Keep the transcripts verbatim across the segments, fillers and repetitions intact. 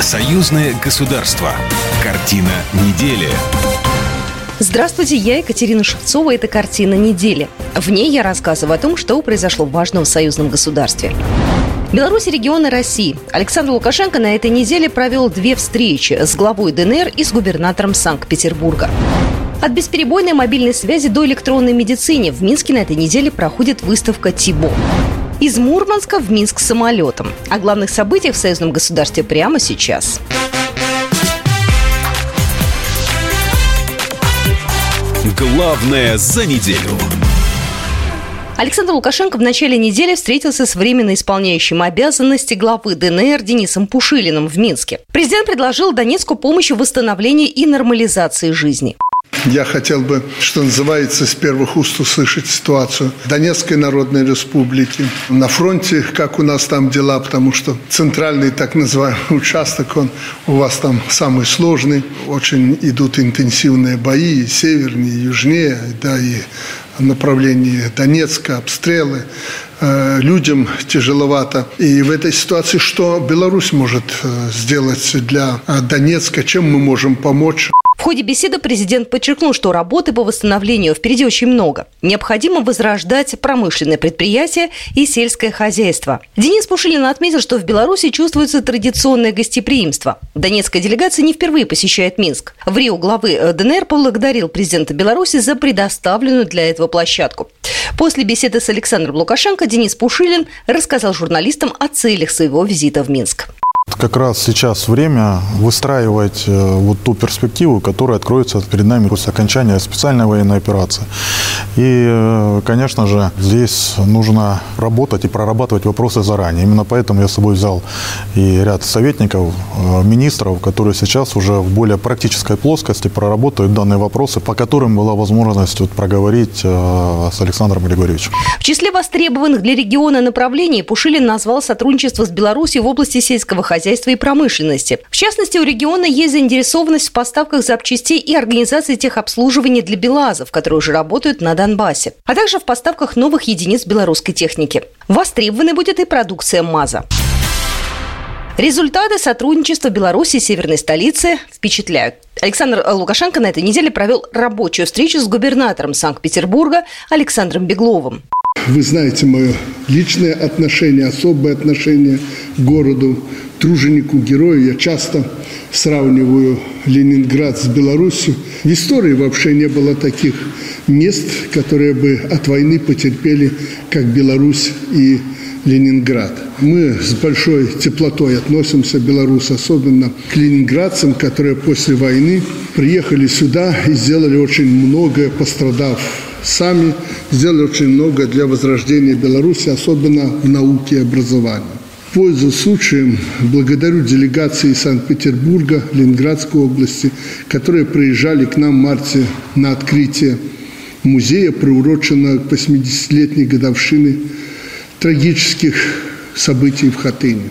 Союзное государство. Картина недели. Здравствуйте, я Екатерина Шевцова. Это «Картина недели». В ней я рассказываю о том, что произошло важного в союзном государстве. Беларусь и регионы России. Александр Лукашенко на этой неделе провел две встречи с главой ДНР и с губернатором Санкт-Петербурга. От бесперебойной мобильной связи до электронной медицины в Минске на этой неделе проходит выставка «ТИБО». Из Мурманска в Минск самолетом. О главных событиях в союзном государстве прямо сейчас. Главное за неделю. Александр Лукашенко в начале недели встретился с временно исполняющим обязанности главы ДНР Денисом Пушилиным в Минске. Президент предложил Донецку помощь в восстановлении и нормализации жизни. Я хотел бы, что называется, с первых уст услышать ситуацию Донецкой Народной Республики. На фронте, как у нас там дела, потому что центральный так называемый участок, он у вас там самый сложный. Очень идут интенсивные бои, и севернее, и южнее, да, и направлении Донецка, обстрелы. Людям тяжеловато. И в этой ситуации что Беларусь может сделать для Донецка, чем мы можем помочь? В ходе беседы президент подчеркнул, что работы по восстановлению впереди очень много. Необходимо возрождать промышленные предприятия и сельское хозяйство. Денис Пушилин отметил, что в Беларуси чувствуется традиционное гостеприимство. Донецкая делегация не впервые посещает Минск. В Рио главы ДНР поблагодарил президента Беларуси за предоставленную для этого площадку. После беседы с Александром Лукашенко Денис Пушилин рассказал журналистам о целях своего визита в Минск. Как раз сейчас время выстраивать вот ту перспективу, которая откроется перед нами после окончания специальной военной операции. И, конечно же, здесь нужно работать и прорабатывать вопросы заранее. Именно поэтому я с собой взял и ряд советников, министров, которые сейчас уже в более практической плоскости проработают данные вопросы, по которым была возможность вот проговорить с Александром Григорьевичем. В числе востребованных для региона направлений Пушилин назвал сотрудничество с Беларусью в области сельского хозяйства. хозяйства и промышленности. В частности, у региона есть заинтересованность в поставках запчастей и организации техобслуживания для БелАЗов, которые уже работают на Донбассе, а также в поставках новых единиц белорусской техники. Востребована будет и продукция МАЗа. Результаты сотрудничества Беларуси и северной столицы впечатляют. Александр Лукашенко на этой неделе провел рабочую встречу с губернатором Санкт-Петербурга Александром Бегловым. Вы знаете мое личное отношение, особое отношение к городу, труженику, герою. Я часто сравниваю Ленинград с Беларусью. В истории вообще не было таких мест, которые бы от войны потерпели, как Беларусь и Ленинград. Мы с большой теплотой относимся, белорусы, особенно к ленинградцам, которые после войны приехали сюда и сделали очень многое, пострадав сами, сделали очень многое для возрождения Беларуси, особенно в науке и образовании. Пользуясь случаем, благодарю делегации Санкт-Петербурга, Ленинградской области, которые приезжали к нам в марте на открытие музея, приуроченного к восьмидесятилетней годовщине трагических событий в Хатыни.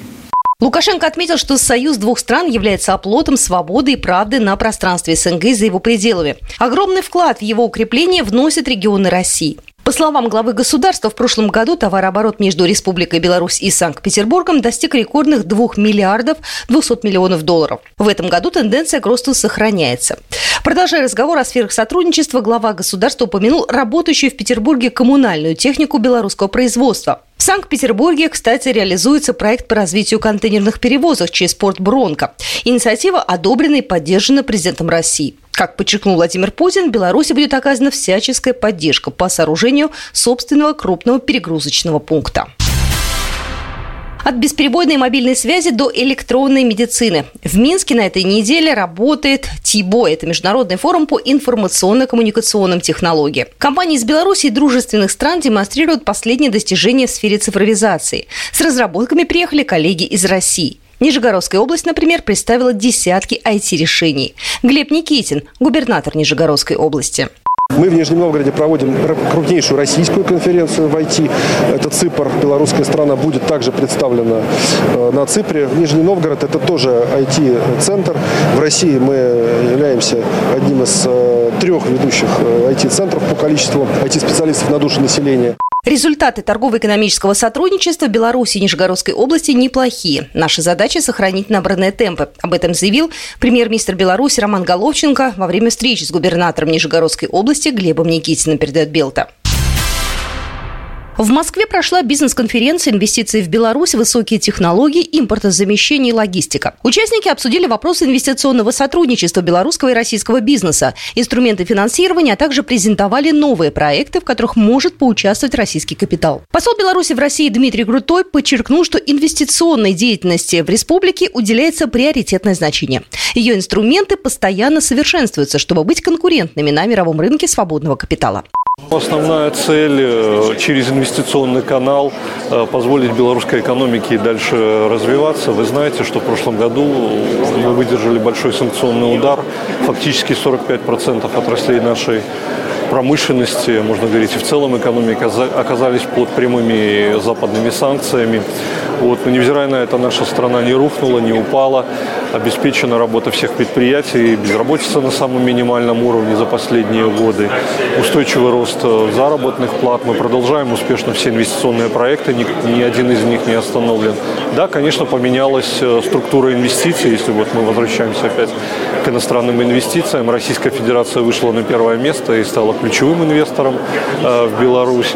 Лукашенко отметил, что союз двух стран является оплотом свободы и правды на пространстве СНГ и за его пределами. Огромный вклад в его укрепление вносят регионы России. По словам главы государства, в прошлом году товарооборот между Республикой Беларусь и Санкт-Петербургом достиг рекордных двух миллиардов двухсот миллионов долларов. В этом году тенденция к росту сохраняется. Продолжая разговор о сферах сотрудничества, глава государства упомянул работающую в Петербурге коммунальную технику белорусского производства. В Санкт-Петербурге, кстати, реализуется проект по развитию контейнерных перевозок через порт Бронко. Инициатива одобрена и поддержана президентом России. Как подчеркнул Владимир Путин, Беларуси будет оказана всяческая поддержка по сооружению собственного крупного перегрузочного пункта. От бесперебойной мобильной связи до электронной медицины. В Минске на этой неделе работает ТИБО. Это международный форум по информационно-коммуникационным технологиям. Компании из Беларуси и дружественных стран демонстрируют последние достижения в сфере цифровизации. С разработками приехали коллеги из России. Нижегородская область, например, представила десятки ай ти решений. Глеб Никитин, губернатор Нижегородской области. Мы в Нижнем Новгороде проводим крупнейшую российскую конференцию в ай ти. Это ЦИПР. Белорусская страна будет также представлена на ЦИПРе. Нижний Новгород – это тоже ай ти-центр. В России мы являемся одним из трех ведущих ай ти-центров по количеству ай ти-специалистов на душу населения. Результаты торгово-экономического сотрудничества Беларуси и Нижегородской области неплохие. Наша задача – сохранить набранные темпы. Об этом заявил премьер-министр Беларуси Роман Головченко во время встречи с губернатором Нижегородской области Глебом Никитиным, передает Белта. В Москве прошла бизнес-конференция «Инвестиции в Беларусь. Высокие технологии, импортозамещение и логистика». Участники обсудили вопросы инвестиционного сотрудничества белорусского и российского бизнеса, инструменты финансирования, а также презентовали новые проекты, в которых может поучаствовать российский капитал. Посол Беларуси в России Дмитрий Крутой подчеркнул, что инвестиционной деятельности в республике уделяется приоритетное значение. Ее инструменты постоянно совершенствуются, чтобы быть конкурентными на мировом рынке свободного капитала. Основная цель через инвестиционный канал позволить белорусской экономике дальше развиваться. Вы знаете, что в прошлом году мы выдержали большой санкционный удар. Фактически сорок пять процентов отраслей нашей промышленности, можно говорить, и в целом экономики оказались под прямыми западными санкциями. Вот. Но невзирая на это, наша страна не рухнула, не упала. Обеспечена работа всех предприятий, безработица на самом минимальном уровне за последние годы, устойчивый рост заработных плат. Мы продолжаем успешно все инвестиционные проекты, ни, ни один из них не остановлен. Да, конечно, поменялась структура инвестиций, если вот мы возвращаемся опять к иностранным инвестициям. Российская Федерация вышла на первое место и стала ключевым инвестором э, в Беларусь.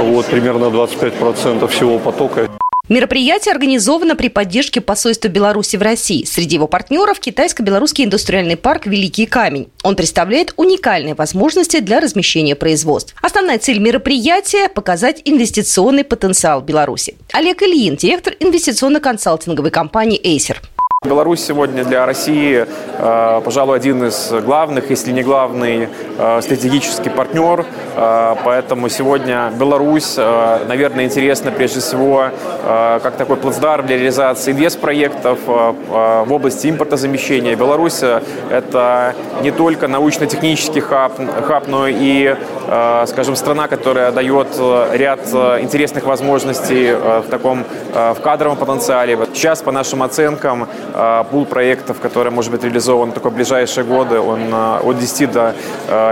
Вот, примерно двадцать пять процентов всего потока. Мероприятие организовано при поддержке посольства Беларуси в России. Среди его партнеров китайско-белорусский индустриальный парк «Великий камень». Он представляет уникальные возможности для размещения производств. Основная цель мероприятия – показать инвестиционный потенциал Беларуси. Олег Ильин, директор инвестиционно-консалтинговой компании Acer. Беларусь сегодня для России, пожалуй, один из главных, если не главный, стратегический партнер. Поэтому сегодня Беларусь, наверное, интересна прежде всего как такой плацдарм для реализации инвестпроектов в области импортозамещения. Беларусь – это не только научно-технический хаб, хаб, но и, скажем, страна, которая дает ряд интересных возможностей в таком в кадровом потенциале. Сейчас, по нашим оценкам, пул проектов, который может быть реализован в ближайшие годы, он от десяти до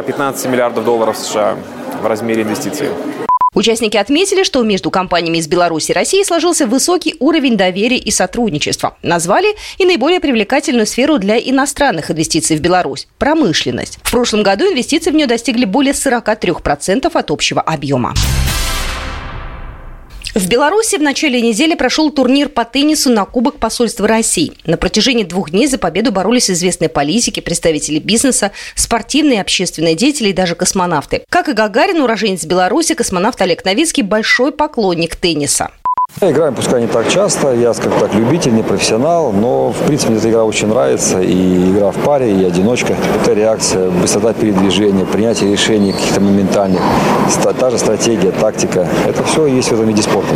пятнадцати миллиардов долларов США в размере инвестиций. Участники отметили, что между компаниями из Беларуси и России сложился высокий уровень доверия и сотрудничества. Назвали и наиболее привлекательную сферу для иностранных инвестиций в Беларусь – промышленность. В прошлом году инвестиции в нее достигли более сорока трёх процентов от общего объема. В Беларуси в начале недели прошел турнир по теннису на Кубок посольства России. На протяжении двух дней за победу боролись известные политики, представители бизнеса, спортивные и общественные деятели и даже космонавты. Как и Гагарин, уроженец Беларуси, космонавт Олег Новицкий – большой поклонник тенниса. Я играю, пускай не так часто, я, скажем так, любитель, не профессионал, но, в принципе, мне эта игра очень нравится, и игра в паре, и одиночка. Это реакция, быстрота передвижения, принятие решений каких-то моментальных, та же стратегия, тактика, это все есть в этом виде спорта.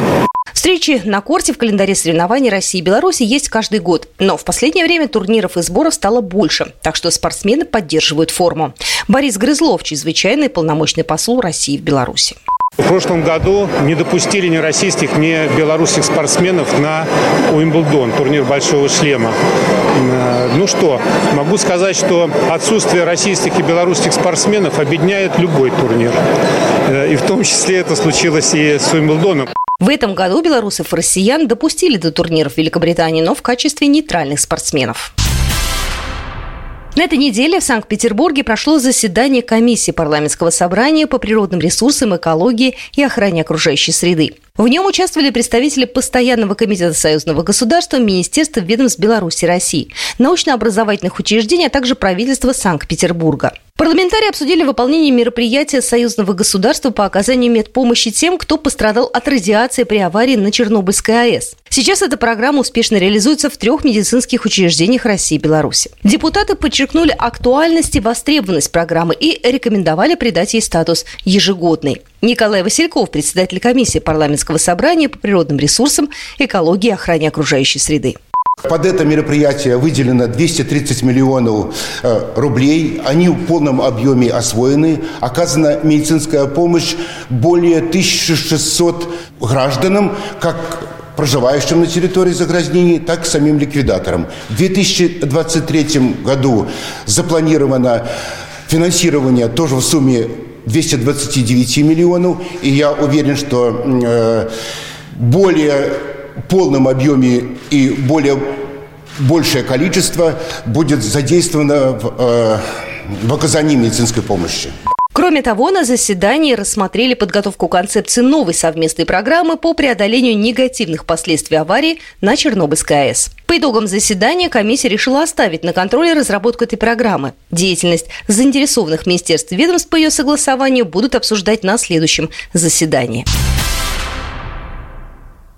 Встречи на корте в календаре соревнований России и Беларуси есть каждый год, но в последнее время турниров и сборов стало больше, так что спортсмены поддерживают форму. Борис Грызлов, чрезвычайный полномочный посол России в Беларуси. В прошлом году не допустили ни российских, ни белорусских спортсменов на Уимблдон, турнир «Большого шлема». Ну что, могу сказать, что отсутствие российских и белорусских спортсменов объединяет любой турнир. И в том числе это случилось и с Уимблдоном. В этом году белорусов и россиян допустили до турниров Великобритании, но в качестве нейтральных спортсменов. На этой неделе в Санкт-Петербурге прошло заседание комиссии парламентского собрания по природным ресурсам, экологии и охране окружающей среды. В нем участвовали представители Постоянного комитета Союзного государства, министерства, ведомств Беларуси и России, научно-образовательных учреждений, а также правительства Санкт-Петербурга. Парламентарии обсудили выполнение мероприятия Союзного государства по оказанию медпомощи тем, кто пострадал от радиации при аварии на Чернобыльской АЭС. Сейчас эта программа успешно реализуется в трех медицинских учреждениях России и Беларуси. Депутаты подчеркнули актуальность и востребованность программы и рекомендовали придать ей статус ежегодный. Николай Васильков, председатель комиссии парламентского собрания по природным ресурсам, экологии и охране окружающей среды. Под это мероприятие выделено двести тридцать миллионов рублей. Они в полном объеме освоены. Оказана медицинская помощь более тысячи шестисот гражданам, как проживающим на территории загрязнений, так и самим ликвидаторам. В две тысячи двадцать третьем году запланировано финансирование тоже в сумме двести двадцать девять миллионов. И я уверен, что э, более полном объеме и более большее количество будет задействовано в, э, в оказании медицинской помощи. Кроме того, на заседании рассмотрели подготовку концепции новой совместной программы по преодолению негативных последствий аварии на Чернобыльской АЭС. По итогам заседания комиссия решила оставить на контроле разработку этой программы. Деятельность заинтересованных министерств и ведомств по ее согласованию будут обсуждать на следующем заседании.